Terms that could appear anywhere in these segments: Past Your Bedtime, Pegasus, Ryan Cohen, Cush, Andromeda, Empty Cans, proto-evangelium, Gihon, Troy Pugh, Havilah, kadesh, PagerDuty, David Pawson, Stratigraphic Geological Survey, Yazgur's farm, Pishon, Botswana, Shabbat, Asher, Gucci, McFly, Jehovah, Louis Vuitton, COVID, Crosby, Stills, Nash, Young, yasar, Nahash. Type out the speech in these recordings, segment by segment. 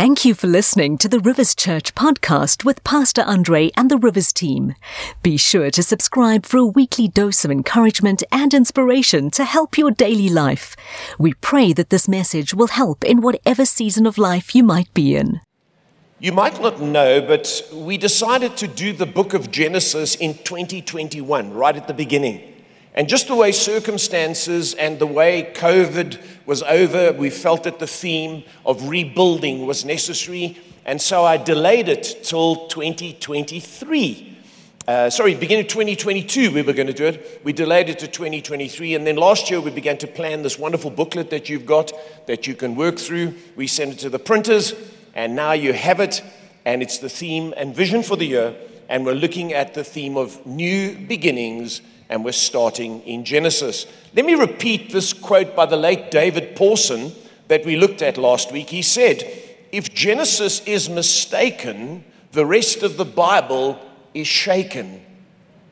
Thank you for listening to the Rivers Church podcast with Pastor Andre and the Rivers team. Be sure to subscribe for a weekly dose of encouragement and inspiration to help your daily life. We pray that this message will help in whatever season of life you might be in. You might not know, but we decided to do the book of Genesis in 2021, right at the beginning. And just the way circumstances and the way COVID was over, we felt that the theme of rebuilding was necessary. And so I delayed it till 2023. Beginning of 2022 we were going to do it. We delayed it to 2023. And then last year we began to plan this wonderful booklet that you've got that you can work through. We sent it to the printers. And now you have it, and it's the theme and vision for the year, and we're looking at the theme of new beginnings, and we're starting in Genesis. Let me repeat this quote by the late David Pawson that we looked at last week. He said, "If Genesis is mistaken, the rest of the Bible is shaken."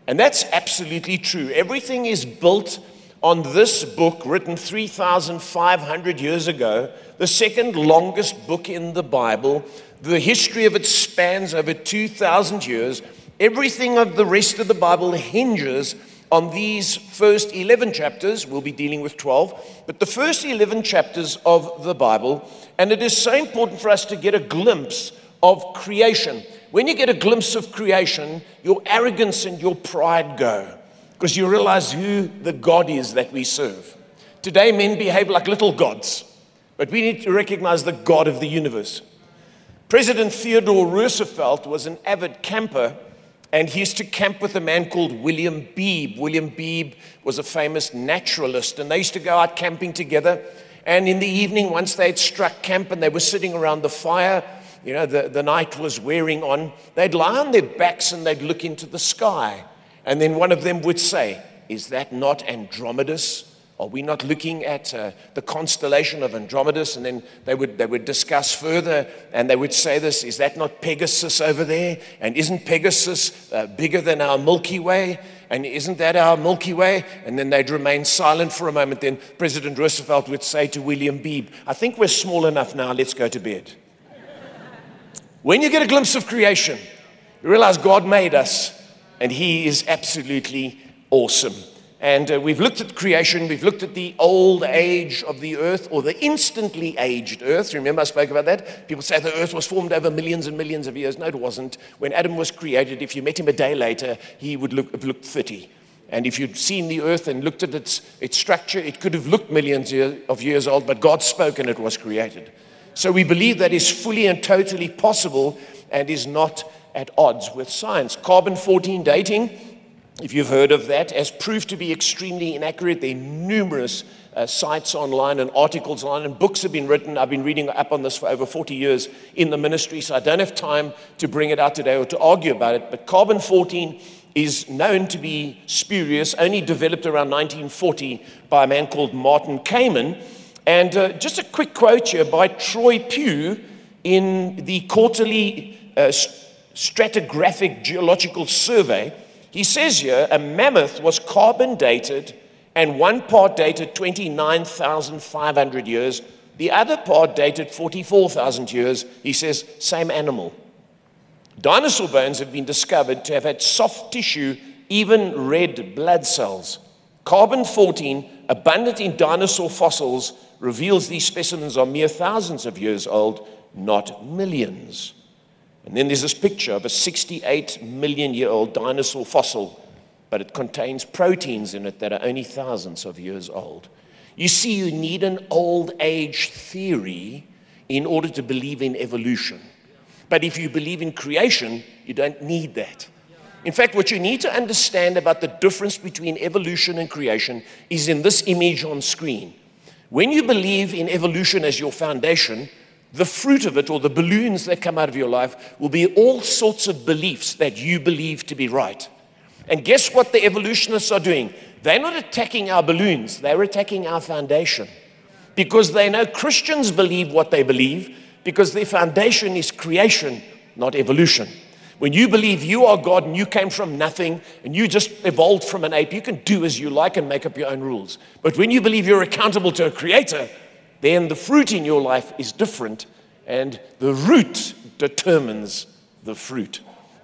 And that's absolutely true. Everything is built on this book written 3,500 years ago, the second longest book in the Bible. The history of it spans over 2,000 years. Everything of the rest of the Bible hinges on these first 11 chapters. We'll be dealing with 12, but the first 11 chapters of the Bible, and it is so important for us to get a glimpse of creation. When you get a glimpse of creation, your arrogance and your pride go, because you realize who the God is that we serve. Today, men behave like little gods, but we need to recognize the God of the universe. President Theodore Roosevelt was an avid camper, and he used to camp with a man called William Beebe. William Beebe was a famous naturalist, and they used to go out camping together. And in the evening, once they had struck camp and they were sitting around the fire, you know, the night was wearing on, they'd lie on their backs and they'd look into the sky. And then one of them would say, "Is that not Andromeda? Are we not looking at the constellation of Andromeda?" And then they would discuss further, and they would say this, "Is that not Pegasus over there? And isn't Pegasus bigger than our Milky Way? And isn't that our Milky Way?" And then they'd remain silent for a moment. Then President Roosevelt would say to William Beebe, "I think we're small enough now, let's go to bed." When you get a glimpse of creation, you realize God made us. And he is absolutely awesome. And we've looked at creation. We've looked at the old age of the earth, or the instantly aged earth. Remember I spoke about that? People say the earth was formed over millions and millions of years. No, it wasn't. When Adam was created, if you met him a day later, he would have looked 30. And if you'd seen the earth and looked at its structure, it could have looked millions of years old, but God spoke and it was created. So we believe that is fully and totally possible and is not at odds with science. Carbon-14 dating, if you've heard of that, has proved to be extremely inaccurate. There are numerous sites online and articles online, and books have been written. I've been reading up on this for over 40 years in the ministry, so I don't have time to bring it out today or to argue about it. But carbon-14 is known to be spurious, only developed around 1940 by a man called Martin Kamen. And just a quick quote here by Troy Pugh in the quarterly Stratigraphic Geological Survey. He says here, a mammoth was carbon dated, and one part dated 29,500 years. The other part dated 44,000 years. He says, same animal. Dinosaur bones have been discovered to have had soft tissue, even red blood cells. Carbon-14, abundant in dinosaur fossils, reveals these specimens are mere thousands of years old, not millions. And then there's this picture of a 68 million year old dinosaur fossil, but it contains proteins in it that are only thousands of years old. You see, you need an old age theory in order to believe in evolution. But if you believe in creation, you don't need that. In fact, what you need to understand about the difference between evolution and creation is in this image on screen. When you believe in evolution as your foundation, the fruit of it, or the balloons that come out of your life, will be all sorts of beliefs that you believe to be right. And guess what the evolutionists are doing? They're not attacking our balloons. They're attacking our foundation, because they know Christians believe what they believe because their foundation is creation, not evolution. When you believe you are God and you came from nothing and you just evolved from an ape, you can do as you like and make up your own rules. But when you believe you're accountable to a creator, then the fruit in your life is different and the root determines the fruit.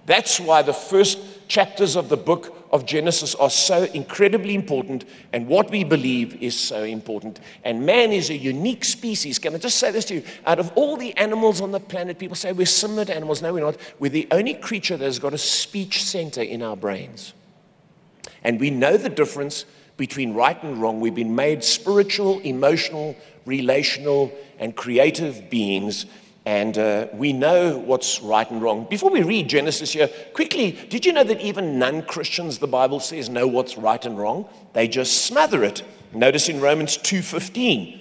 That's why the first chapters of the book of Genesis are so incredibly important, and what we believe is so important. And man is a unique species. Can I just say this to you? Out of all the animals on the planet, people say we're similar to animals. No, we're not. We're the only creature that has got a speech center in our brains. And we know the difference between right and wrong. We've been made spiritual, emotional, relational, and creative beings. And we know what's right and wrong. Before we read Genesis here, quickly, did you know that even non-Christians, the Bible says, know what's right and wrong? They just smother it. Notice in Romans 2:15,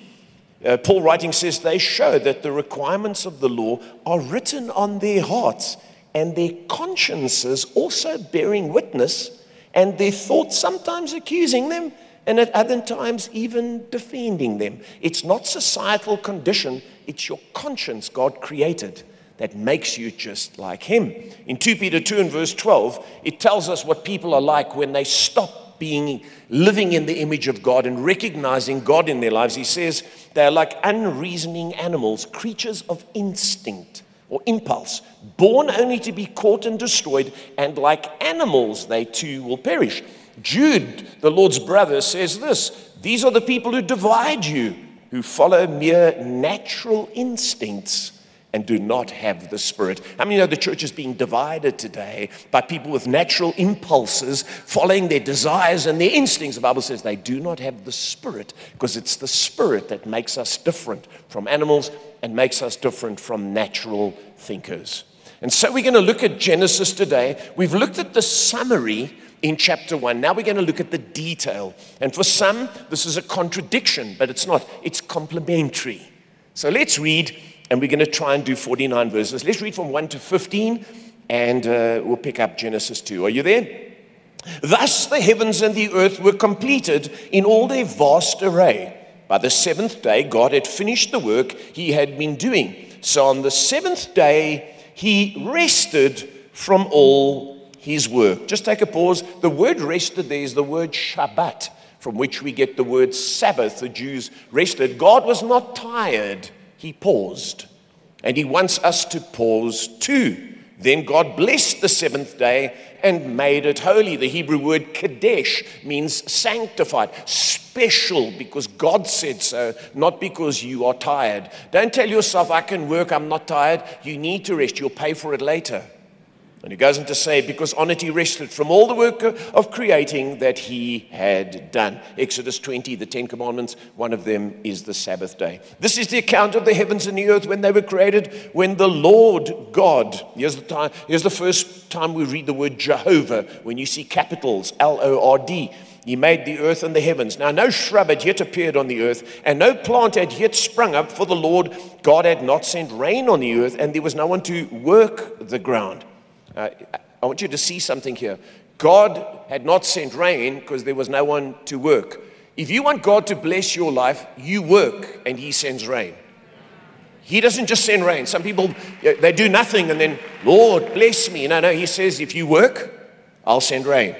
Paul writing says, they show that the requirements of the law are written on their hearts and their consciences also bearing witness and their thoughts sometimes accusing them and at other times even defending them. It's not societal condition. It's your conscience God created that makes you just like him. In 2 Peter 2 and verse 12, it tells us what people are like when they stop living in the image of God and recognizing God in their lives. He says they're like unreasoning animals, creatures of instinct or impulse, born only to be caught and destroyed, and like animals they too will perish. Jude, the Lord's brother, says this, these are the people who divide you, who follow mere natural instincts and do not have the Spirit. I mean, you know, the church is being divided today by people with natural impulses, following their desires and their instincts. The Bible says they do not have the Spirit, because it's the Spirit that makes us different from animals and makes us different from natural thinkers. And so we're going to look at Genesis today. We've looked at the summary in chapter 1. Now we're going to look at the detail. And for some, this is a contradiction, but it's not. It's complementary. So let's read, and we're going to try and do 49 verses. Let's read from 1 to 15, and we'll pick up Genesis 2. Are you there? Thus the heavens and the earth were completed in all their vast array. By the seventh day, God had finished the work he had been doing. So on the seventh day, he rested from all his work. Just take a pause. The word rested there is the word Shabbat, from which we get the word Sabbath. The Jews rested. God was not tired. He paused. And he wants us to pause too. Then God blessed the seventh day and made it holy. The Hebrew word kadesh means sanctified, special, because God said so, not because you are tired. Don't tell yourself, I can work, I'm not tired. You need to rest. You'll pay for it later. And he goes on to say, because on it he rested from all the work of creating that he had done. Exodus 20, the Ten Commandments, one of them is the Sabbath day. This is the account of the heavens and the earth when they were created, when the Lord God, here's the first time we read the word Jehovah, when you see capitals, L-O-R-D. He made the earth and the heavens. Now no shrub had yet appeared on the earth, and no plant had yet sprung up, for the Lord God had not sent rain on the earth, and there was no one to work the ground. I want you to see something here. God had not sent rain because there was no one to work. If you want God to bless your life, you work and he sends rain. He doesn't just send rain. Some people, they do nothing and then, Lord, bless me. No, he says, if you work, I'll send rain.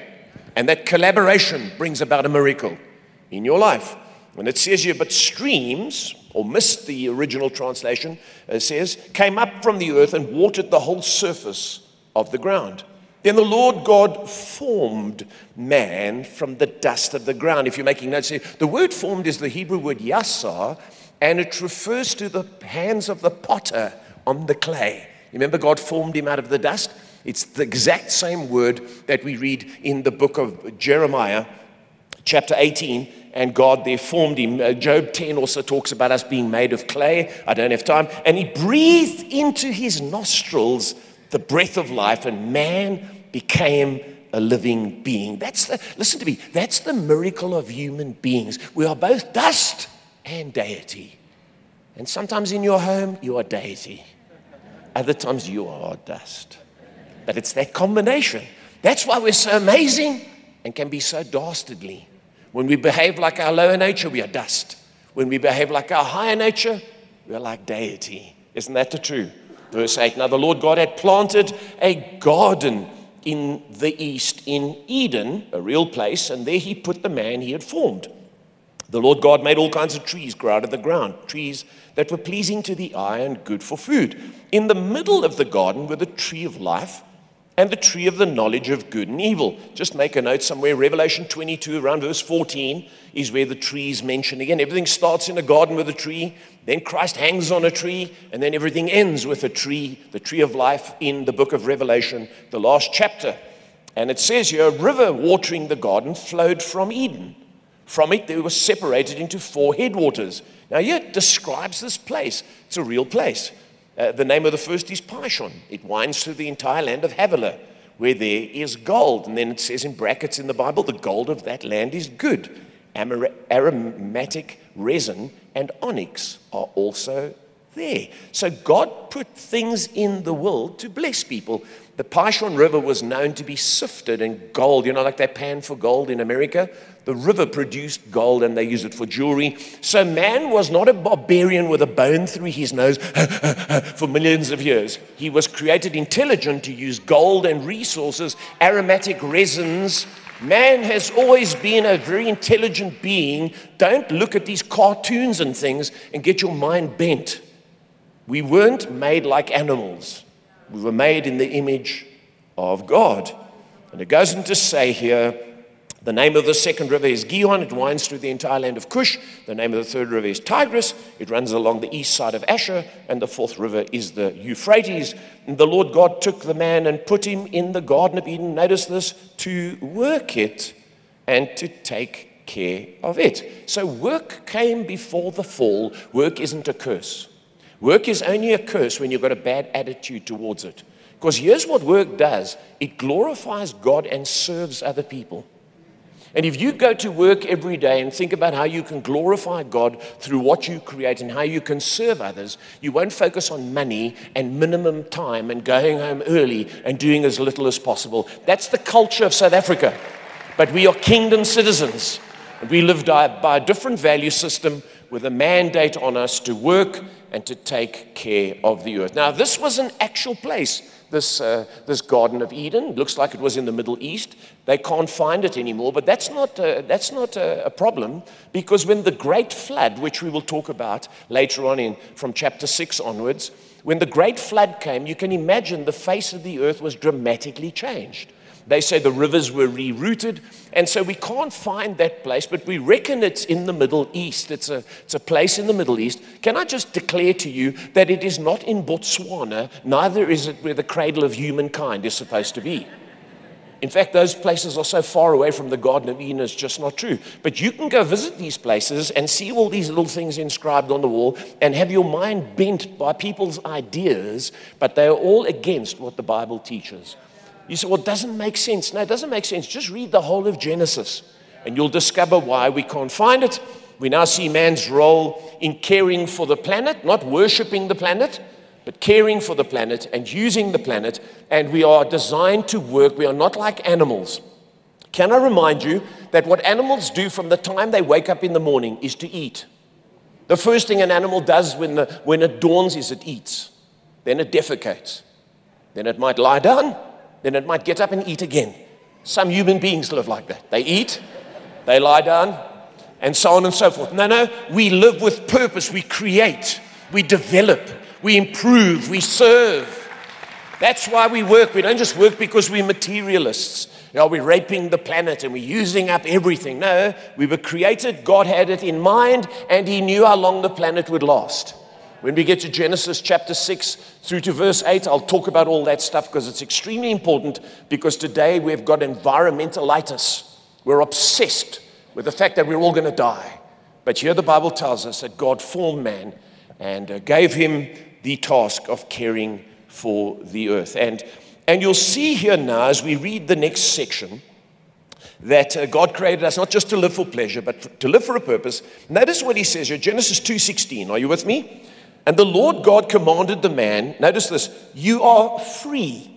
And that collaboration brings about a miracle in your life. When it says here, but streams, or mist, the original translation says, came up from the earth and watered the whole surface of the ground. Then the Lord God formed man from the dust of the ground. If you're making notes here, the word formed is the Hebrew word yasar, and it refers to the hands of the potter on the clay. Remember, God formed him out of the dust? It's the exact same word that we read in the book of Jeremiah, chapter 18, and God there formed him. Job 10 also talks about us being made of clay. I don't have time. And he breathed into his nostrils the breath of life, and man became a living being. Listen to me, that's the miracle of human beings. We are both dust and deity. And sometimes in your home, you are deity. Other times you are dust. But it's that combination. That's why we're so amazing and can be so dastardly. When we behave like our lower nature, we are dust. When we behave like our higher nature, we are like deity. Isn't that the truth? Verse 8, now the Lord God had planted a garden in the east in Eden, a real place, and there he put the man he had formed. The Lord God made all kinds of trees grow out of the ground, trees that were pleasing to the eye and good for food. In the middle of the garden were the tree of life and the tree of the knowledge of good and evil. Just make a note somewhere, Revelation 22, around verse 14, is where the tree is mentioned again. Everything starts in a garden with a tree, then Christ hangs on a tree, and then everything ends with a tree, the tree of life in the book of Revelation, the last chapter. And it says here, a river watering the garden flowed from Eden. From it, they were separated into four headwaters. Now, here it describes this place. It's a real place. The name of the first is Pishon. It winds through the entire land of Havilah, where there is gold. And then it says in brackets in the Bible, the gold of that land is good. Aromatic resin and onyx are also there. So God put things in the world to bless people. The Pishon River was known to be sifted in gold, you know, like they pan for gold in America. The river produced gold and they used it for jewelry. So man was not a barbarian with a bone through his nose for millions of years. He was created intelligent to use gold and resources, aromatic resins. Man has always been a very intelligent being. Don't look at these cartoons and things and get your mind bent. We weren't made like animals. We were made in the image of God. And it goes on to say here, the name of the second river is Gihon. It winds through the entire land of Cush. The name of the third river is Tigris. It runs along the east side of Asher. And the fourth river is the Euphrates. And the Lord God took the man and put him in the Garden of Eden, notice this, to work it and to take care of it. So work came before the fall. Work isn't a curse. Work is only a curse when you've got a bad attitude towards it. Because here's what work does. It glorifies God and serves other people. And if you go to work every day and think about how you can glorify God through what you create and how you can serve others, you won't focus on money and minimum time and going home early and doing as little as possible. That's the culture of South Africa. But we are kingdom citizens. And we live by a different value system with a mandate on us to work and to take care of the earth. Now, this was an actual place, this Garden of Eden. Looks like it was in the Middle East. They can't find it anymore, but that's not a problem, because when the great flood, which we will talk about later on in from chapter 6 onwards, when the great flood came, you can imagine the face of the earth was dramatically changed. They say the rivers were rerouted, and so we can't find that place, but we reckon it's in the Middle East. It's a place in the Middle East. Can I just declare to you that it is not in Botswana, neither is it where the cradle of humankind is supposed to be. In fact, those places are so far away from the Garden of Eden, it's just not true. But you can go visit these places and see all these little things inscribed on the wall and have your mind bent by people's ideas, but they are all against what the Bible teaches. You say, well, it doesn't make sense. No, it doesn't make sense. Just read the whole of Genesis, and you'll discover why we can't find it. We now see man's role in caring for the planet, not worshiping the planet, but caring for the planet and using the planet. And we are designed to work. We are not like animals. Can I remind you that what animals do from the time they wake up in the morning is to eat? The first thing an animal does when it dawns is it eats. Then it defecates. Then it might lie down. Then it might get up and eat again. Some human beings live like that. They eat, they lie down, and so on and so forth. No, we live with purpose. We create, we develop, we improve, we serve. That's why we work. We don't just work because we're materialists. We're raping the planet and we're using up everything. No, we were created, God had it in mind, and he knew how long the planet would last. When we get to Genesis chapter 6 through to verse 8, I'll talk about all that stuff because it's extremely important, because today we've got environmentalitis. We're obsessed with the fact that we're all going to die. But here the Bible tells us that God formed man and gave him the task of caring for the earth. And you'll see here now as we read the next section that God created us not just to live for pleasure, but to live for a purpose. Notice what he says here, Genesis 2:16. Are you with me? And the Lord God commanded the man, notice this, you are free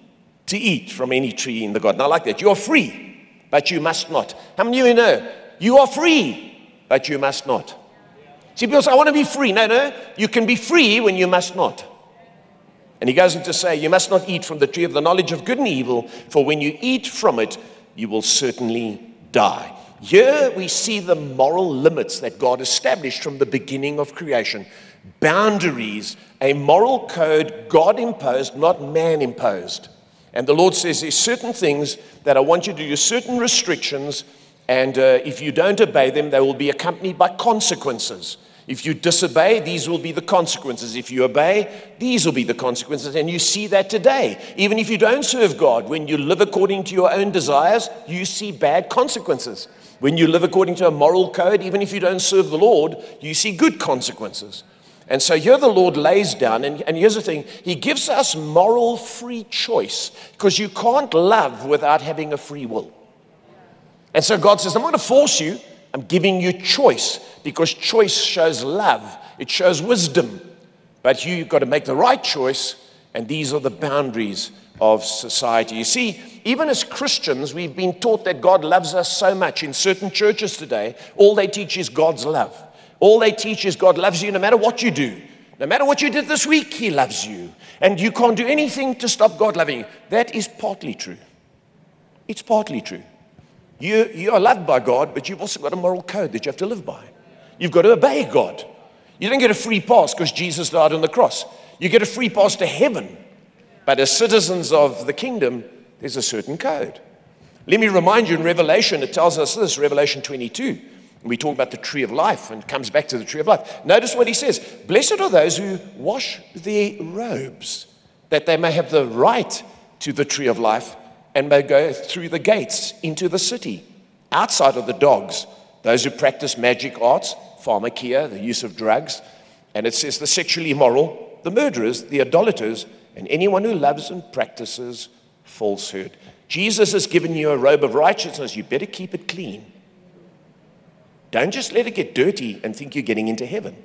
to eat from any tree in the garden. I like that. You are free, but you must not. How many of you know? You are free, but you must not. See, people say, I want to be free. No. You can be free when you must not. And he goes on to say, you must not eat from the tree of the knowledge of good and evil, for when you eat from it, you will certainly die. Here we see the moral limits that God established from the beginning of creation. Boundaries, a moral code God imposed, not man imposed. And the Lord says there's certain things that I want you to do, certain restrictions, and if you don't obey them, they will be accompanied by consequences. If you disobey, these will be the consequences. If you obey, these will be the consequences. And you see that today. Even if you don't serve God, when you live according to your own desires, you see bad consequences. When you live according to a moral code, even if you don't serve the Lord, you see good consequences. And so here the Lord lays down, and here's the thing, he gives us moral free choice, because you can't love without having a free will. And so God says, I'm not going to force you. I'm giving you choice, because choice shows love. It shows wisdom. But you've got to make the right choice, and these are the boundaries of society. You see, even as Christians, we've been taught that God loves us so much. In certain churches today, all they teach is God's love. All they teach is God loves you no matter what you do. No matter what you did this week, he loves you. And you can't do anything to stop God loving you. That is partly true. It's partly true. You are loved by God, but you've also got a moral code that you have to live by. You've got to obey God. You don't get a free pass because Jesus died on the cross. You get a free pass to heaven. But as citizens of the kingdom, there's a certain code. Let me remind you, in Revelation, it tells us this, Revelation 22. We talk about the tree of life, and it comes back to the tree of life. Notice what he says. Blessed are those who wash their robes, that they may have the right to the tree of life, and may go through the gates into the city. Outside of the dogs, those who practice magic arts, pharmakia, the use of drugs, and it says the sexually immoral, the murderers, the idolaters, and anyone who loves and practices falsehood. Jesus has given you a robe of righteousness. You better keep it clean. Don't just let it get dirty and think you're getting into heaven.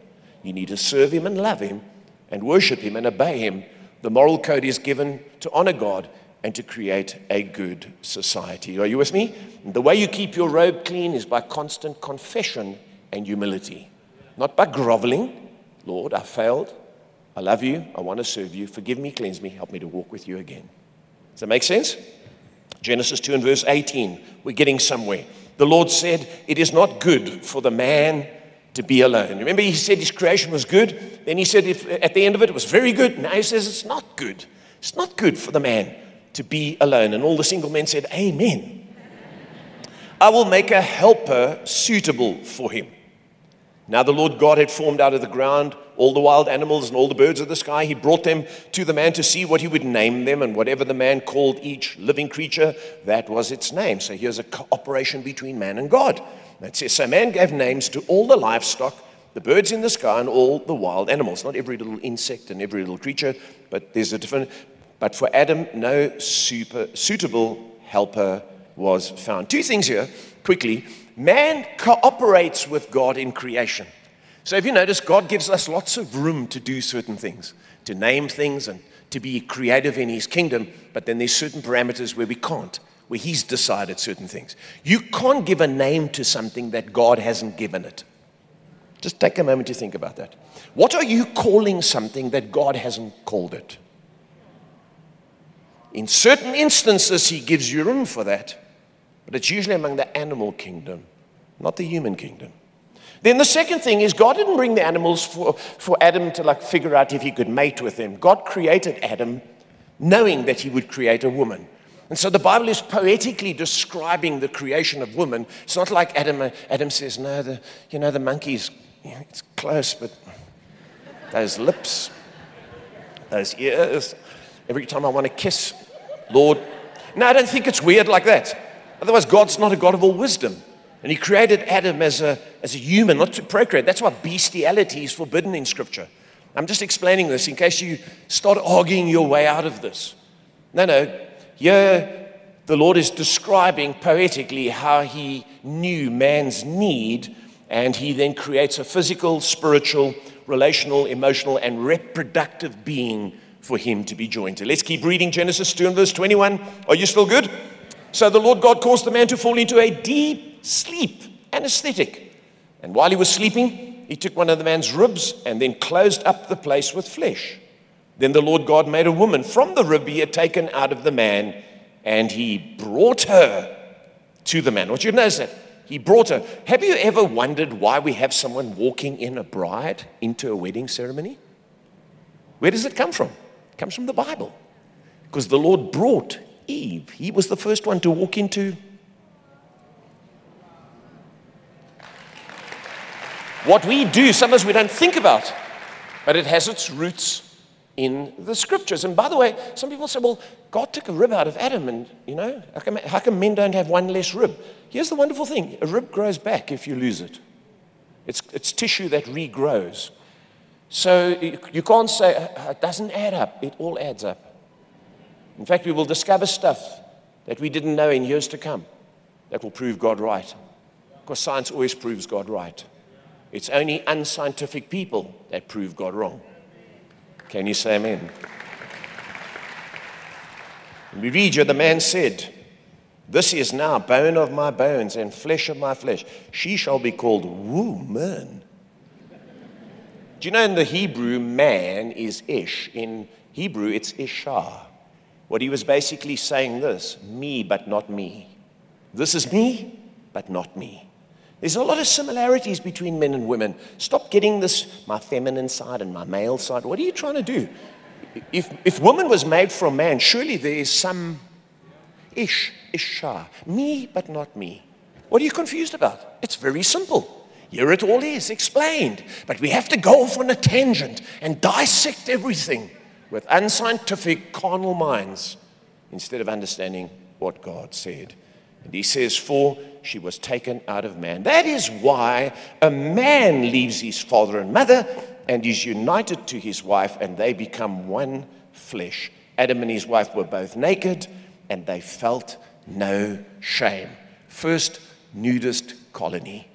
You need to serve him and love him and worship him and obey him. The moral code is given to honor God and to create a good society. Are you with me? The way you keep your robe clean is by constant confession and humility, not by groveling. Lord, I failed. I love you. I want to serve you. Forgive me, cleanse me, help me to walk with you again. Does that make sense? Genesis 2 and verse 18. We're getting somewhere. The Lord said, it is not good for the man to be alone. Remember, he said his creation was good. Then he said, at the end of it, it was very good. Now he says, it's not good. It's not good for the man to be alone. And all the single men said, amen. I will make a helper suitable for him. Now the Lord God had formed out of the ground all the wild animals and all the birds of the sky. He brought them to the man to see what he would name them, and whatever the man called each living creature, that was its name. So here's a cooperation between man and God. It says, so man gave names to all the livestock, the birds in the sky, and all the wild animals. Not every little insect and every little creature, but there's a different... But for Adam, no suitable helper was found. Two things here, quickly. Man cooperates with God in creation. So if you notice, God gives us lots of room to do certain things, to name things and to be creative in his kingdom, but then there's certain parameters where we can't, where he's decided certain things. You can't give a name to something that God hasn't given it. Just take a moment to think about that. What are you calling something that God hasn't called it? In certain instances, he gives you room for that, but it's usually among the animal kingdom, not the human kingdom. Then the second thing is God didn't bring the animals for Adam to like figure out if he could mate with them. God created Adam knowing that he would create a woman. And so the Bible is poetically describing the creation of woman. It's not like Adam says, no, the monkeys, it's close, but those lips, those ears... Every time I want to kiss, Lord. No, I don't think it's weird like that. Otherwise, God's not a God of all wisdom. And he created Adam as a human, not to procreate. That's why bestiality is forbidden in Scripture. I'm just explaining this in case you start arguing your way out of this. No. Here, the Lord is describing poetically how he knew man's need, and he then creates a physical, spiritual, relational, emotional, and reproductive being for him to be joined to. Let's keep reading Genesis 2 and verse 21. Are you still good? So the Lord God caused the man to fall into a deep sleep, anesthetic. And while he was sleeping, he took one of the man's ribs and then closed up the place with flesh. Then the Lord God made a woman from the rib he had taken out of the man, and he brought her to the man. What you notice that? He brought her. Have you ever wondered why we have someone walking in a bride into a wedding ceremony? Where does it come from? It comes from the Bible. Because the Lord brought Eve. He was the first one to walk into. What we do, sometimes we don't think about, but it has its roots in the scriptures. And by the way, some people say, well, God took a rib out of Adam, and you know, how come men don't have one less rib? Here's the wonderful thing. A rib grows back if you lose it. It's tissue that regrows. So you can't say, it doesn't add up. It all adds up. In fact, we will discover stuff that we didn't know in years to come that will prove God right. Because science always proves God right. It's only unscientific people that prove God wrong. Can you say amen? We read you, the man said, "This is now bone of my bones and flesh of my flesh. She shall be called woman." Do you know in the Hebrew, man is ish. In Hebrew, it's ishah. What he was basically saying this, me but not me. This is me but not me. There's a lot of similarities between men and women. Stop getting this, my feminine side and my male side. What are you trying to do? If woman was made from man, surely there is some ish, isha, me but not me. What are you confused about? It's very simple. Here it all is explained. But we have to go off on a tangent and dissect everything with unscientific carnal minds instead of understanding what God said. And he says, for she was taken out of man. That is why a man leaves his father and mother and is united to his wife, and they become one flesh. Adam and his wife were both naked, and they felt no shame. First nudist colony.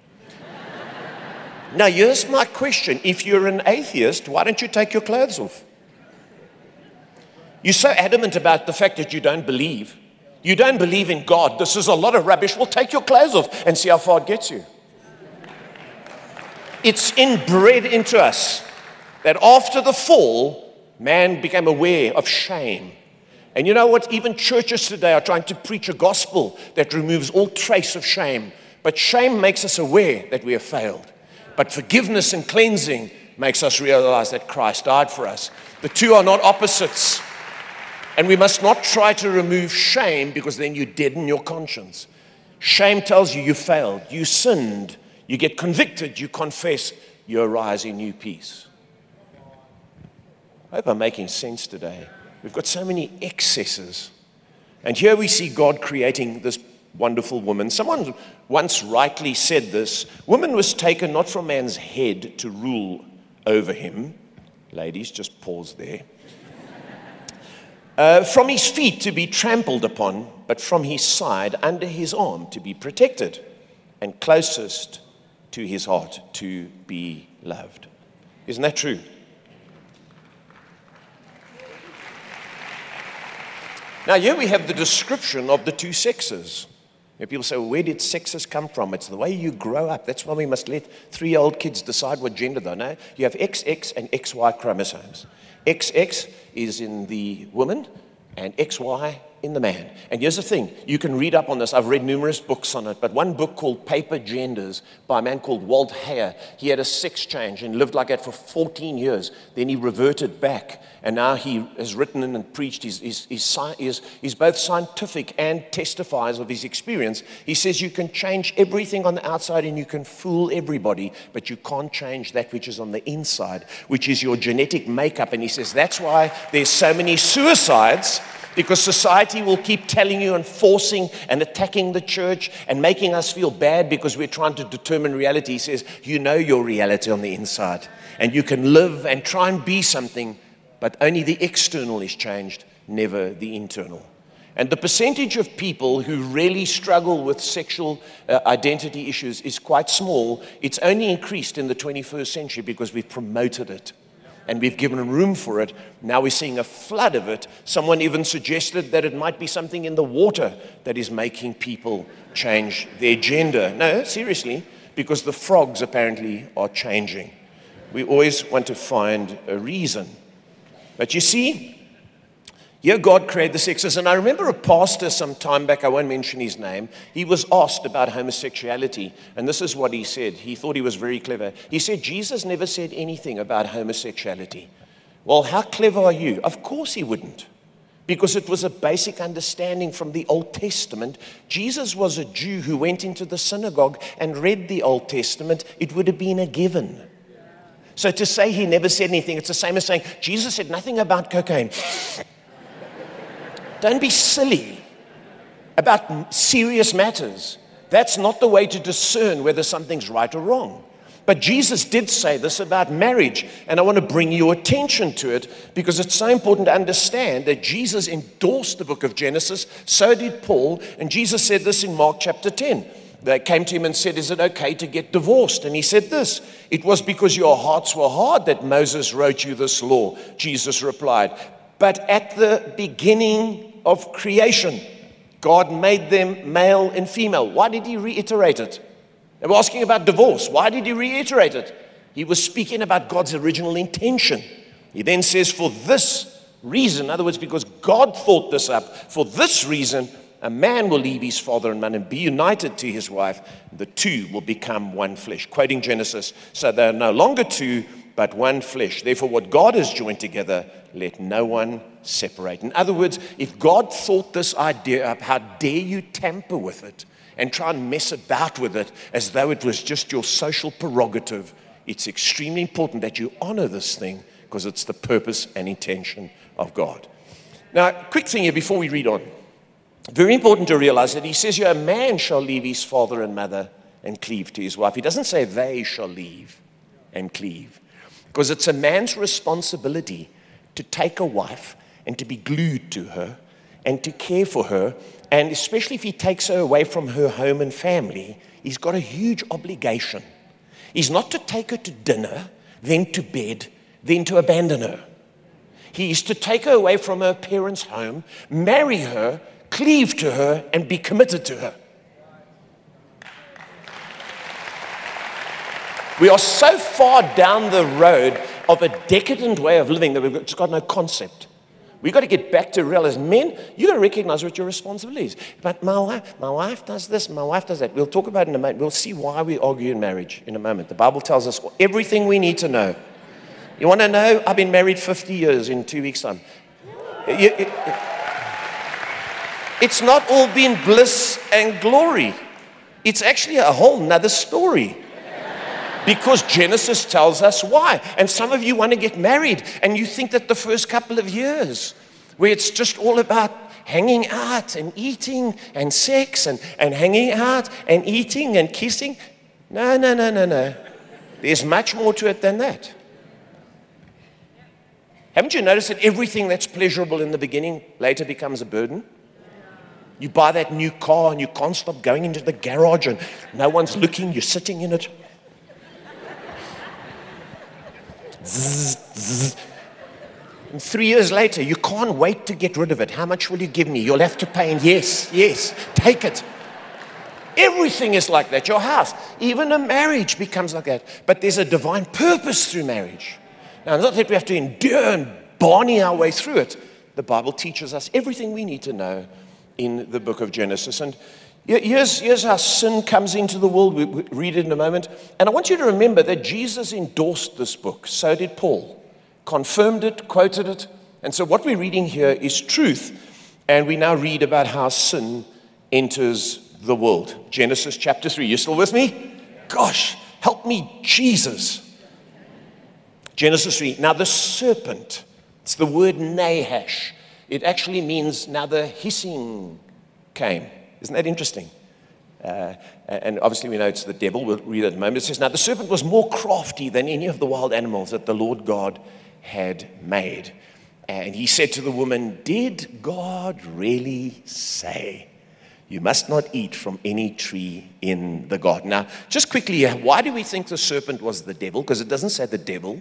Now, here's my question. If you're an atheist, why don't you take your clothes off? You're so adamant about the fact that you don't believe. You don't believe in God. This is a lot of rubbish. Well, take your clothes off and see how far it gets you. It's inbred into us that after the fall, man became aware of shame. And you know what? Even churches today are trying to preach a gospel that removes all trace of shame. But shame makes us aware that we have failed. But forgiveness and cleansing makes us realize that Christ died for us. The two are not opposites. And we must not try to remove shame, because then you deaden your conscience. Shame tells you you failed, you sinned, you get convicted, you confess, you arise in new peace. I hope I'm making sense today. We've got so many excesses. And here we see God creating this wonderful woman. Someone once rightly said this: woman was taken not from man's head to rule over him. Ladies, just pause there. From his feet to be trampled upon, but from his side, under his arm, to be protected, and closest to his heart, to be loved. Isn't that true? Now, here we have the description of the two sexes. You know, people say, well, where did sexes come from? It's the way you grow up. That's why we must let 3-year-old kids decide what gender they are. No, you have XX and XY chromosomes. XX is in the woman and XY in the man. And here's the thing. You can read up on this. I've read numerous books on it, but one book called Paper Genders by a man called Walt Heyer. He had a sex change and lived like that for 14 years. Then he reverted back, and now he has written and preached. He's both scientific and testifies of his experience. He says you can change everything on the outside and you can fool everybody, but you can't change that which is on the inside, which is your genetic makeup. And he says that's why there's so many suicides, because society will keep telling you and forcing and attacking the church and making us feel bad because we're trying to determine reality. He says, you know your reality on the inside, and you can live and try and be something, but only the external is changed, never the internal. And the percentage of people who really struggle with sexual identity issues is quite small. It's only increased in the 21st century because we've promoted it. And we've given room for it. Now we're seeing a flood of it. Someone even suggested that it might be something in the water that is making people change their gender. No, seriously, because the frogs apparently are changing. We always want to find a reason. But you see, Here God created the sexes. And I remember a pastor some time back, I won't mention his name, he was asked about homosexuality. And this is what he said. He thought he was very clever. He said, Jesus never said anything about homosexuality. Well, how clever are you? Of course he wouldn't. Because it was a basic understanding from the Old Testament. Jesus was a Jew who went into the synagogue and read the Old Testament. It would have been a given. So to say he never said anything, it's the same as saying, Jesus said nothing about cocaine. Don't be silly about serious matters. That's not the way to discern whether something's right or wrong. But Jesus did say this about marriage, and I want to bring your attention to it because it's so important to understand that Jesus endorsed the book of Genesis, so did Paul, and Jesus said this in Mark chapter 10. They came to him and said, is it okay to get divorced? And he said this, it was because your hearts were hard that Moses wrote you this law, Jesus replied. But at the beginning of creation, God made them male and female. Why did he reiterate it? They were asking about divorce. Why did he reiterate it? He was speaking about God's original intention. He then says, for this reason, in other words, because God thought this up, for this reason, a man will leave his father and mother and be united to his wife. The two will become one flesh. Quoting Genesis, so they are no longer two, but one flesh. Therefore, what God has joined together, let no one separate. In other words, if God thought this idea up, how dare you tamper with it and try and mess about with it as though it was just your social prerogative? It's extremely important that you honor this thing because it's the purpose and intention of God. Now, quick thing here before we read on. Very important to realize that he says here, a man shall leave his father and mother and cleave to his wife. He doesn't say they shall leave and cleave because it's a man's responsibility to take a wife and to be glued to her and to care for her. And especially if he takes her away from her home and family, he's got a huge obligation. He's not to take her to dinner, then to bed, then to abandon her. He is to take her away from her parents' home, marry her, cleave to her, and be committed to her. We are so far down the road of a decadent way of living that we've just got no concept. We've got to get back to real as men. You've got to recognize what your responsibility is. But my wife does this, my wife does that. We'll talk about it in a moment. We'll see why we argue in marriage in a moment. The Bible tells us everything we need to know. You want to know? I've been married 50 years in 2 weeks' time. It's not all been bliss and glory. It's actually a whole nother story. Because Genesis tells us why. And some of you want to get married and you think that the first couple of years where it's just all about hanging out and eating and sex and hanging out and eating and kissing. No. There's much more to it than that. Haven't you noticed that everything that's pleasurable in the beginning later becomes a burden? You buy that new car and you can't stop going into the garage and no one's looking, you're sitting in it. And 3 years later, you can't wait to get rid of it. How much will you give me? You'll have to pay. And yes, take it. Everything is like that. Your house, even a marriage becomes like that. But there's a divine purpose through marriage. Now, it's not that we have to endure and barney our way through it. The Bible teaches us everything we need to know in the book of Genesis. And here's how sin comes into the world. We read it in a moment. And I want you to remember that Jesus endorsed this book. So did Paul. Confirmed it, quoted it. And so what we're reading here is truth. And we now read about how sin enters the world. Genesis chapter 3. You still with me? Gosh, help me, Jesus. Genesis 3. Now the serpent, it's the word Nahash. It actually means now the hissing came. Isn't that interesting? And obviously we know it's the devil. We'll read it in a moment. It says, now the serpent was more crafty than any of the wild animals that the Lord God had made. And he said to the woman, did God really say, you must not eat from any tree in the garden? Now, just quickly, why do we think the serpent was the devil? Because it doesn't say the devil.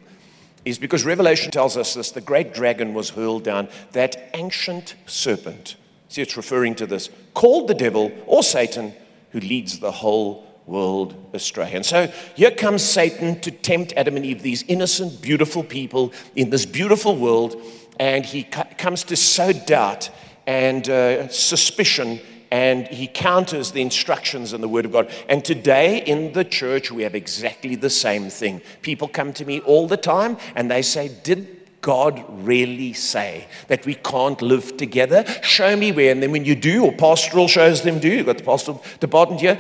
It's because Revelation tells us this. The great dragon was hurled down, that ancient serpent. See, it's referring to this, called the devil or Satan, who leads the whole world astray. And so here comes Satan to tempt Adam and Eve, these innocent, beautiful people in this beautiful world. and he comes to sow doubt and suspicion, and he counters the instructions in the Word of God. And today in the church, we have exactly the same thing. People come to me all the time, and they say, did God really say that we can't live together? Show me where. And then when you do, or pastoral shows them do, you've got the pastoral department here,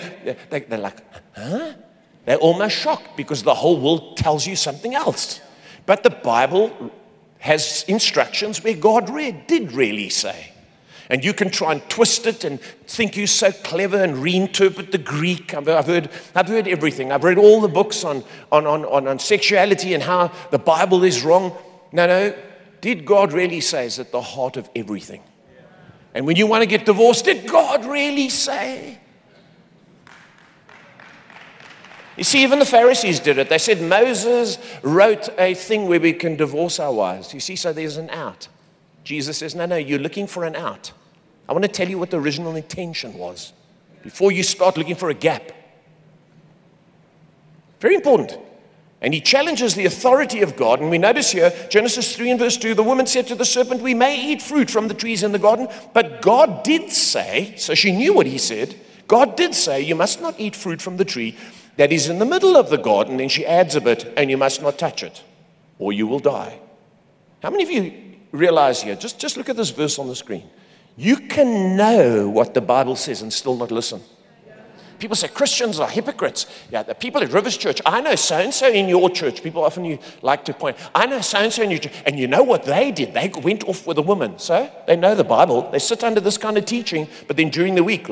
they're like, huh? They're almost shocked because the whole world tells you something else. But the Bible has instructions where God did really say. And you can try and twist it and think you're so clever and reinterpret the Greek. I've heard everything. I've read all the books on sexuality and how the Bible is wrong. No. Did God really say is at the heart of everything? And when you want to get divorced, did God really say? You see, even the Pharisees did it. They said Moses wrote a thing where we can divorce our wives. You see, so there's an out. Jesus says, no, you're looking for an out. I want to tell you what the original intention was before you start looking for a gap. Very important. And he challenges the authority of God. And we notice here, Genesis 3 and verse 2, the woman said to the serpent, we may eat fruit from the trees in the garden, but God did say, so she knew what he said, God did say, you must not eat fruit from the tree that is in the middle of the garden. And she adds a bit, and you must not touch it, or you will die. How many of you realize here, just look at this verse on the screen. You can know what the Bible says and still not listen. People say Christians are hypocrites. Yeah, the people at Rivers Church, I know so-and-so in your church. People often like to point, I know so-and-so in your church. And you know what they did? They went off with a woman. So they know the Bible. They sit under this kind of teaching, but then during the week,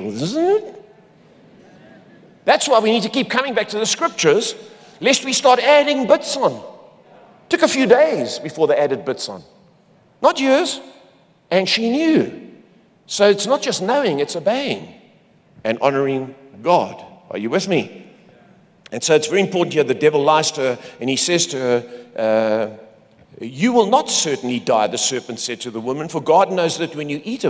that's why we need to keep coming back to the scriptures, lest we start adding bits on. Took a few days before they added bits on. Not years. And she knew. So it's not just knowing, it's obeying and honoring God. Are you with me? And so it's very important here. The devil lies to her, and he says to her, you will not certainly die, the serpent said to the woman, for God knows that when you eat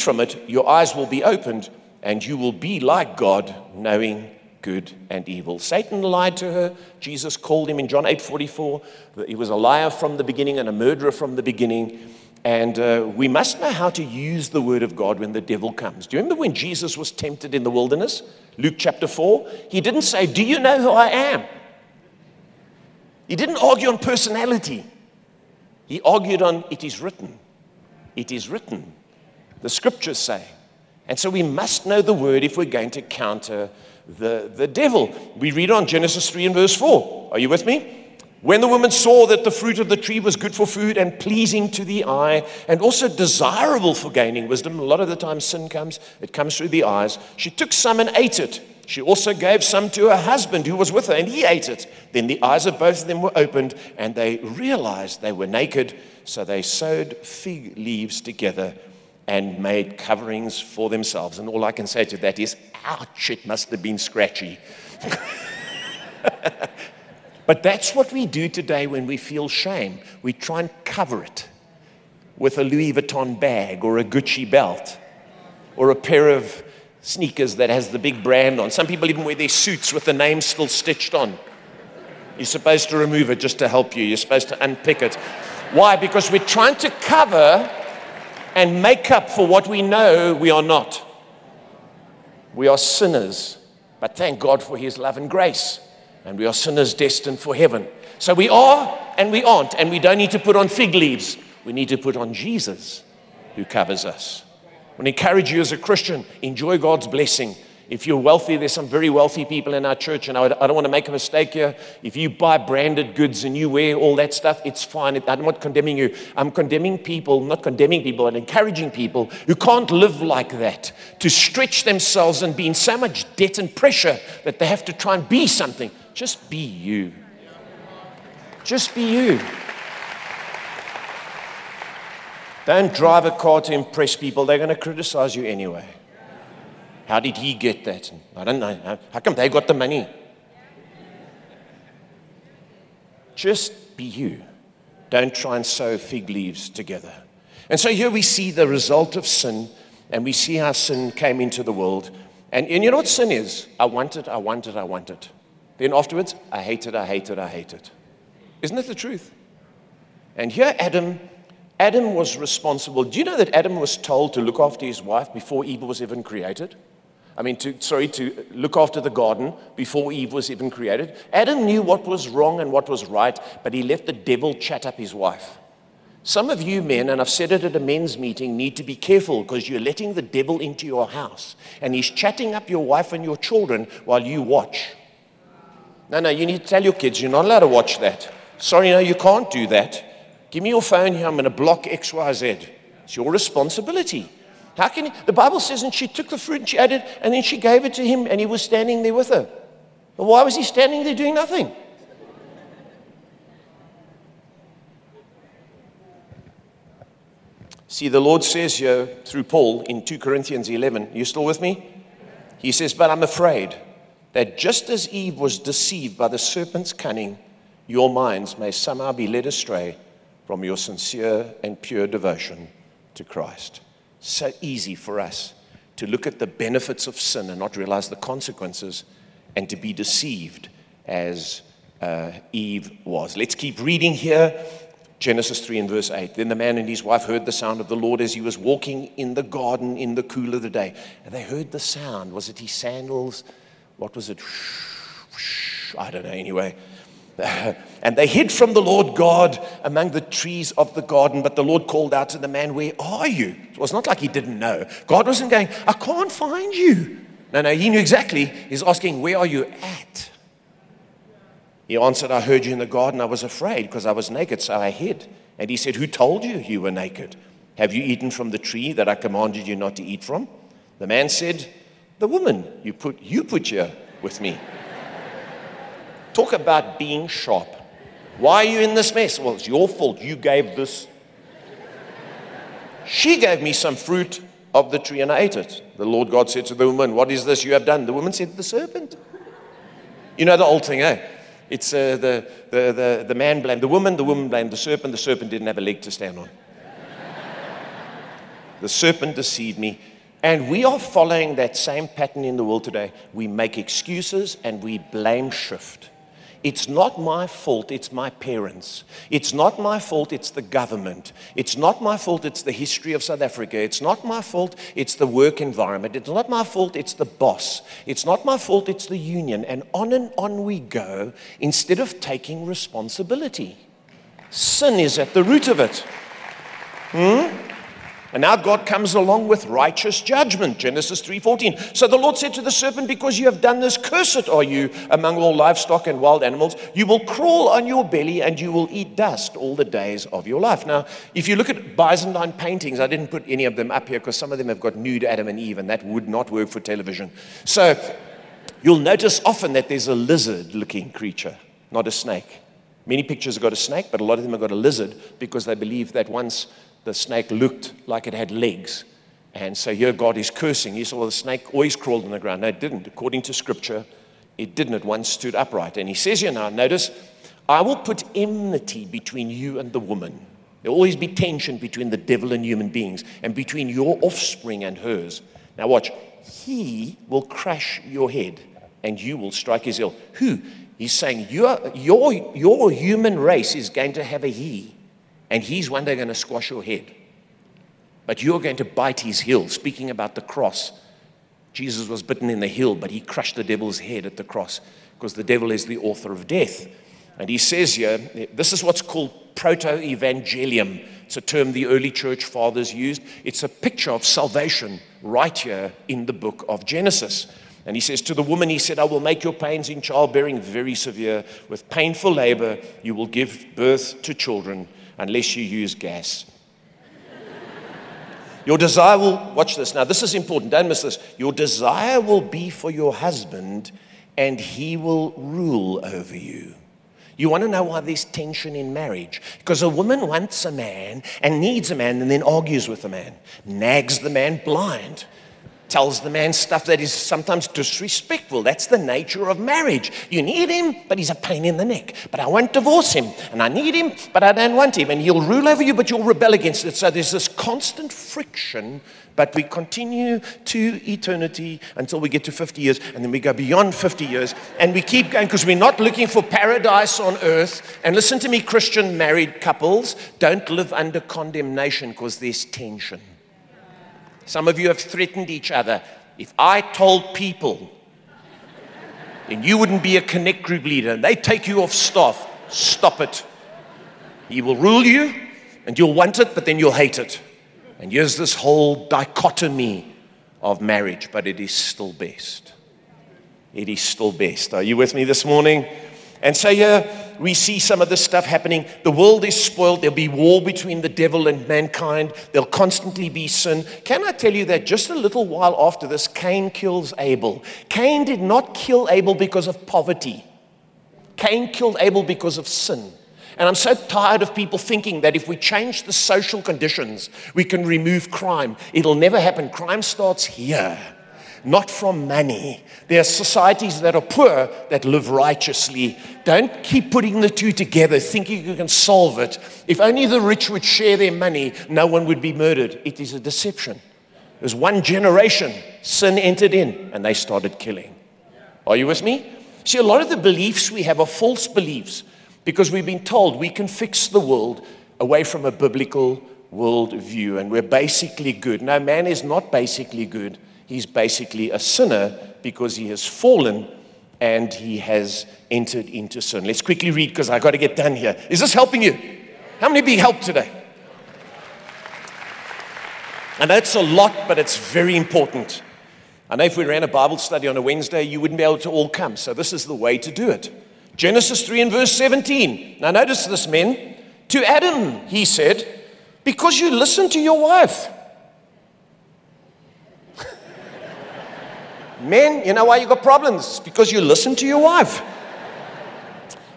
from it, your eyes will be opened, and you will be like God, knowing good and evil. Satan lied to her. Jesus called him in John 8:44. He was a liar from the beginning and a murderer from the beginning. And we must know how to use the word of God when the devil comes. Do you remember when Jesus was tempted in the wilderness? Luke chapter 4. He didn't say, do you know who I am? He didn't argue on personality. He argued on, it is written. It is written. The scriptures say. And so we must know the word if we're going to counter the devil. We read on Genesis 3 and verse 4. Are you with me? When the woman saw that the fruit of the tree was good for food and pleasing to the eye and also desirable for gaining wisdom, a lot of the time sin comes, it comes through the eyes. She took some and ate it. She also gave some to her husband who was with her, and he ate it. Then the eyes of both of them were opened, and they realized they were naked. So they sewed fig leaves together and made coverings for themselves. And all I can say to that is, ouch, it must have been scratchy. But that's what we do today when we feel shame. We try and cover it with a Louis Vuitton bag or a Gucci belt or a pair of sneakers that has the big brand on. Some people even wear their suits with the name still stitched on. You're supposed to remove it just to help you. You're supposed to unpick it. Why? Because we're trying to cover and make up for what we know we are not. We are sinners, but thank God for his love and grace. And we are sinners destined for heaven. So we are and we aren't. And we don't need to put on fig leaves. We need to put on Jesus who covers us. I want to encourage you as a Christian, enjoy God's blessing. If you're wealthy, there's some very wealthy people in our church. And I don't want to make a mistake here. If you buy branded goods and you wear all that stuff, it's fine. I'm not condemning you. I'm condemning people, not condemning people, and encouraging people who can't live like that, to stretch themselves and be in so much debt and pressure that they have to try and be something. Just be you. Just be you. Don't drive a car to impress people. They're going to criticize you anyway. How did he get that? I don't know. How come they got the money? Just be you. Don't try and sew fig leaves together. And so here we see the result of sin, and we see how sin came into the world. And you know what sin is? I want it, I want it, I want it. Then afterwards, I hate it, I hate it, I hate it. Isn't that the truth? And here Adam Adam was responsible. Do you know that Adam was told to look after his wife before Eve was even created? I mean, to look after the garden before Eve was even created. Adam knew what was wrong and what was right, but he let the devil chat up his wife. Some of you men, and I've said it at a men's meeting, need to be careful because you're letting the devil into your house. And he's chatting up your wife and your children while you watch. No, you need to tell your kids, you're not allowed to watch that. Sorry, no, you can't do that. Give me your phone here, I'm going to block X, Y, Z. It's your responsibility. How can the Bible says, and she took the fruit and she ate it, and then she gave it to him, and he was standing there with her. But why was he standing there doing nothing? See, the Lord says here through Paul in 2 Corinthians 11, you still with me? He says, but I'm afraid that just as Eve was deceived by the serpent's cunning, your minds may somehow be led astray from your sincere and pure devotion to Christ. So easy for us to look at the benefits of sin and not realize the consequences and to be deceived as Eve was. Let's keep reading here. Genesis 3 and verse 8. Then the man and his wife heard the sound of the Lord as he was walking in the garden in the cool of the day. And they heard the sound. Was it his sandals? What was it? I don't know, anyway. And they hid from the Lord God among the trees of the garden. But the Lord called out to the man, where are you? It was not like he didn't know. God wasn't going, I can't find you. No, he knew exactly. He's asking, where are you at? He answered, I heard you in the garden. I was afraid because I was naked, so I hid. And he said, who told you you were naked? Have you eaten from the tree that I commanded you not to eat from? The man said, the woman you put here with me. Talk about being sharp. Why are you in this mess? Well, it's your fault. You gave this. She gave me some fruit of the tree and I ate it. The Lord God said to the woman, what is this you have done? The woman said, the serpent. You know the old thing, eh? It's the man blamed the woman blamed the serpent didn't have a leg to stand on. The serpent deceived me. And we are following that same pattern in the world today. We make excuses and we blame shift. It's not my fault, it's my parents. It's not my fault, it's the government. It's not my fault, it's the history of South Africa. It's not my fault, it's the work environment. It's not my fault, it's the boss. It's not my fault, it's the union. And on we go instead of taking responsibility. Sin is at the root of it. And now God comes along with righteous judgment, Genesis 3:14. So the Lord said to the serpent, because you have done this, cursed are you among all livestock and wild animals. You will crawl on your belly and you will eat dust all the days of your life. Now, if you look at Byzantine paintings, I didn't put any of them up here because some of them have got nude Adam and Eve, and that would not work for television. So you'll notice often that there's a lizard-looking creature, not a snake. Many pictures have got a snake, but a lot of them have got a lizard because they believe that once the snake looked like it had legs. And so here God is cursing. He said, well, the snake always crawled on the ground. No, it didn't. According to Scripture, it didn't. It once stood upright. And he says here now, notice, I will put enmity between you and the woman. There will always be tension between the devil and human beings and between your offspring and hers. Now watch. He will crush your head and you will strike his heel. Who? He's saying your human race is going to have a he. And he's one day going to squash your head. But you're going to bite his heel. Speaking about the cross, Jesus was bitten in the heel, but he crushed the devil's head at the cross because the devil is the author of death. And he says here, this is what's called proto-evangelium. It's a term the early church fathers used. It's a picture of salvation right here in the book of Genesis. And he says, to the woman, he said, I will make your pains in childbearing very severe. With painful labor, you will give birth to children. Unless you use gas. Your desire will, watch this. Now, this is important. Don't miss this. Your desire will be for your husband, and he will rule over you. You want to know why there's tension in marriage? Because a woman wants a man and needs a man and then argues with the man, nags the man blind. tells the man stuff that is sometimes disrespectful. That's the nature of marriage. You need him, but he's a pain in the neck. But I won't divorce him. And I need him, but I don't want him. And he'll rule over you, but you'll rebel against it. So there's this constant friction, but we continue to eternity until we get to 50 years, and then we go beyond 50 years, and we keep going because we're not looking for paradise on earth. And listen to me, Christian married couples, don't live under condemnation because there's tension. Some of you have threatened each other. If I told people, then you wouldn't be a connect group leader, and they take you off staff. Stop it. He will rule you, and you'll want it, but then you'll hate it. And here's this whole dichotomy of marriage, but it is still best. It is still best. Are you with me this morning? And so here we see some of this stuff happening. The world is spoiled. There'll be war between the devil and mankind. There'll constantly be sin. Can I tell you that just a little while after this, Cain kills Abel. Cain did not kill Abel because of poverty. Cain killed Abel because of sin. And I'm so tired of people thinking that if we change the social conditions, we can remove crime. It'll never happen. Crime starts here, not from money. There are societies that are poor that live righteously. Don't keep putting the two together, thinking you can solve it. If only the rich would share their money, no one would be murdered. It is a deception. There's one generation, sin entered in, and they started killing. Are you with me? See, a lot of the beliefs we have are false beliefs because we've been told we can fix the world away from a biblical worldview, and we're basically good. No, man is not basically good. He's basically a sinner because he has fallen and he has entered into sin. Let's quickly read because I've got to get done here. Is this helping you? How many being helped today? I know it's a lot, but it's very important. I know if we ran a Bible study on a Wednesday, you wouldn't be able to all come. So this is the way to do it. Genesis 3 and verse 17. Now notice this, men. To Adam, he said, because you listened to your wife. Men, you know why you got problems? It's because you listened to your wife.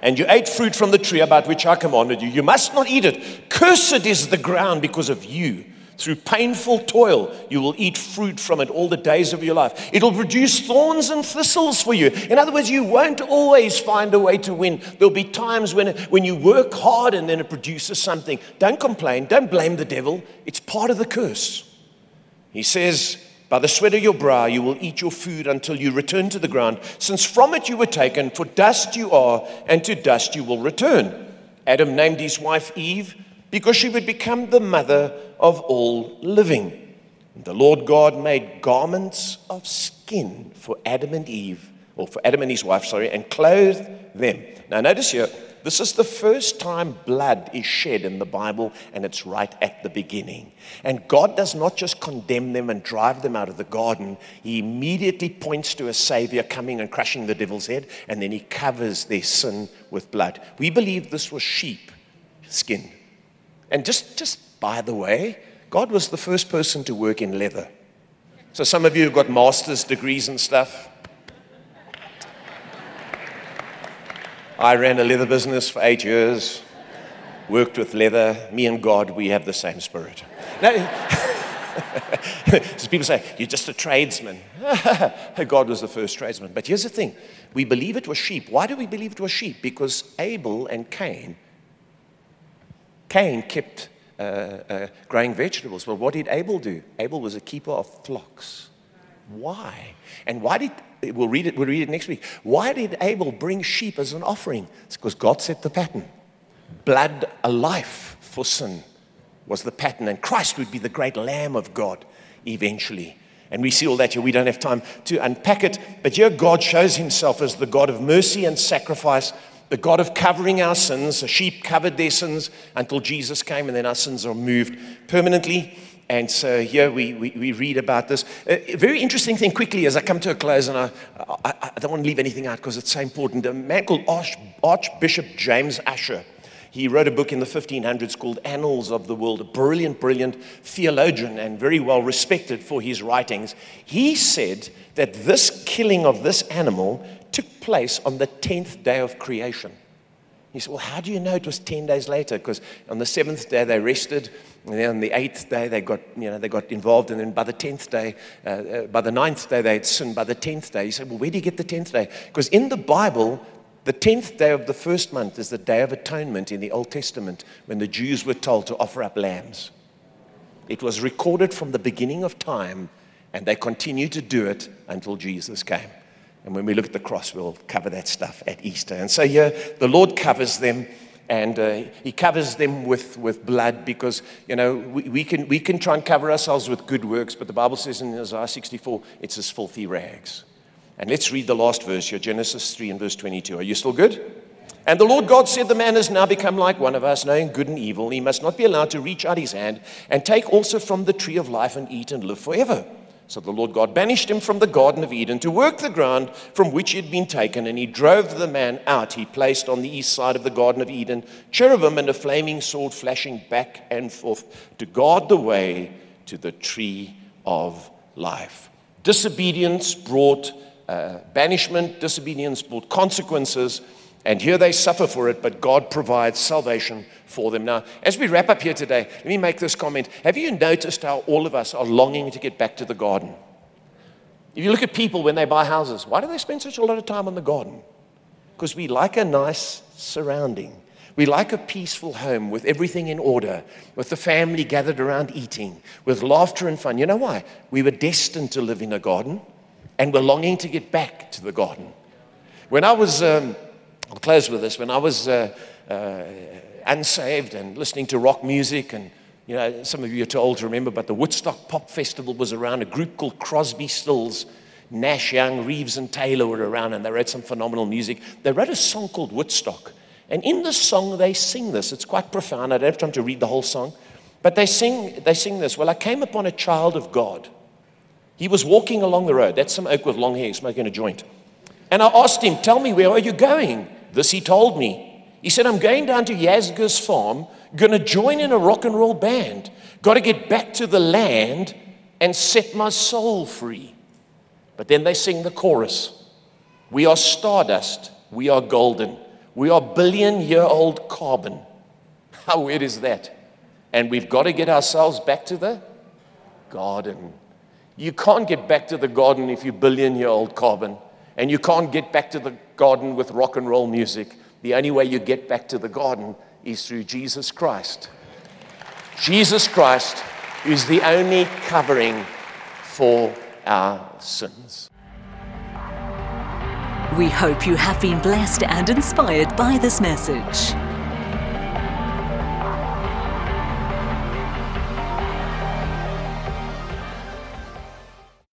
And you ate fruit from the tree about which I commanded you. You must not eat it. Cursed is the ground because of you. Through painful toil, you will eat fruit from it all the days of your life. It'll produce thorns and thistles for you. In other words, you won't always find a way to win. There'll be times when you work hard and then it produces something. Don't complain. Don't blame the devil. It's part of the curse. He says, by the sweat of your brow you will eat your food until you return to the ground, since from it you were taken, for dust you are, and to dust you will return. Adam named his wife Eve, because she would become the mother of all living. And the Lord God made garments of skin for Adam and Eve, or for Adam and his wife, and clothed them. Now notice here, this is the first time blood is shed in the Bible, and it's right at the beginning. And God does not just condemn them and drive them out of the garden. He immediately points to a Savior coming and crushing the devil's head, and then he covers their sin with blood. We believe this was sheep skin. And just by the way, God was the first person to work in leather. So some of you have got master's degrees and stuff. I ran a leather business for 8 years, worked with leather. Me and God, we have the same spirit. So people say, you're just a tradesman. God was the first tradesman. But here's the thing. We believe it was sheep. Why do we believe it was sheep? Because Abel and Cain kept growing vegetables. Well, what did Abel do? Abel was a keeper of flocks. Why? And why did, we'll read it next week. Why did Abel bring sheep as an offering? It's because God set the pattern. Blood, a life for sin was the pattern. And Christ would be the great Lamb of God eventually. And we see all that here. We don't have time to unpack it. But here God shows himself as the God of mercy and sacrifice, the God of covering our sins. The sheep covered their sins until Jesus came, and then our sins are removed permanently. And so here we read about this. A very interesting thing, quickly, as I come to a close, and I don't want to leave anything out because it's so important. A man called Archbishop James Usher, he wrote a book in the 1500s called Annals of the World, a brilliant, brilliant theologian and very well respected for his writings. He said that this killing of this animal took place on the 10th day of creation. He said, well, how do you know it was 10 days later? Because on the 7th day they rested, and then on the 8th day they got involved, and then by the 10th day, by the 9th day they had sinned, by the 10th day. He said, well, where do you get the 10th day? Because in the Bible, the 10th day of the first month is the Day of Atonement in the Old Testament, when the Jews were told to offer up lambs. It was recorded from the beginning of time, and they continued to do it until Jesus came. And when we look at the cross, we'll cover that stuff at Easter. And so here, the Lord covers them, and he covers them with blood, because, you know, we can try and cover ourselves with good works, but the Bible says in Isaiah 64, it's as filthy rags. And let's read the last verse here, Genesis 3 and verse 22. Are you still good? And the Lord God said, the man has now become like one of us, knowing good and evil. He must not be allowed to reach out his hand and take also from the tree of life and eat and live forever. So the Lord God banished him from the Garden of Eden to work the ground from which he had been taken, and he drove the man out. He placed on the east side of the Garden of Eden cherubim and a flaming sword flashing back and forth to guard the way to the tree of life. Disobedience brought banishment, disobedience brought consequences, and here they suffer for it, but God provides salvation for them. Now, as we wrap up here today, let me make this comment. Have you noticed how all of us are longing to get back to the garden? If you look at people when they buy houses, why do they spend such a lot of time on the garden? Because we like a nice surrounding. We like a peaceful home with everything in order, with the family gathered around eating, with laughter and fun. You know why? We were destined to live in a garden, and we're longing to get back to the garden. When I was... I'll close with this. When I was unsaved and listening to rock music, and you know, some of you are too old to remember, but the Woodstock Pop Festival was around. A group called Crosby, Stills, Nash, Young, Reeves, and Taylor were around, and they wrote some phenomenal music. They wrote a song called Woodstock, and in this song they sing this. It's quite profound. I don't have time to read the whole song, but they sing this. Well, I came upon a child of God. He was walking along the road. That's some oak with long hair smoking a joint. And I asked him, tell me, where are you going? This he told me. He said, I'm going down to Yazgur's farm, going to join in a rock and roll band. Got to get back to the land and set my soul free. But then they sing the chorus. We are stardust. We are golden. We are billion-year-old carbon. How weird is that? And we've got to get ourselves back to the garden. You can't get back to the garden if you're billion-year-old carbon. And you can't get back to the garden with rock and roll music. The only way you get back to the garden is through Jesus Christ. Jesus Christ is the only covering for our sins. We hope you have been blessed and inspired by this message.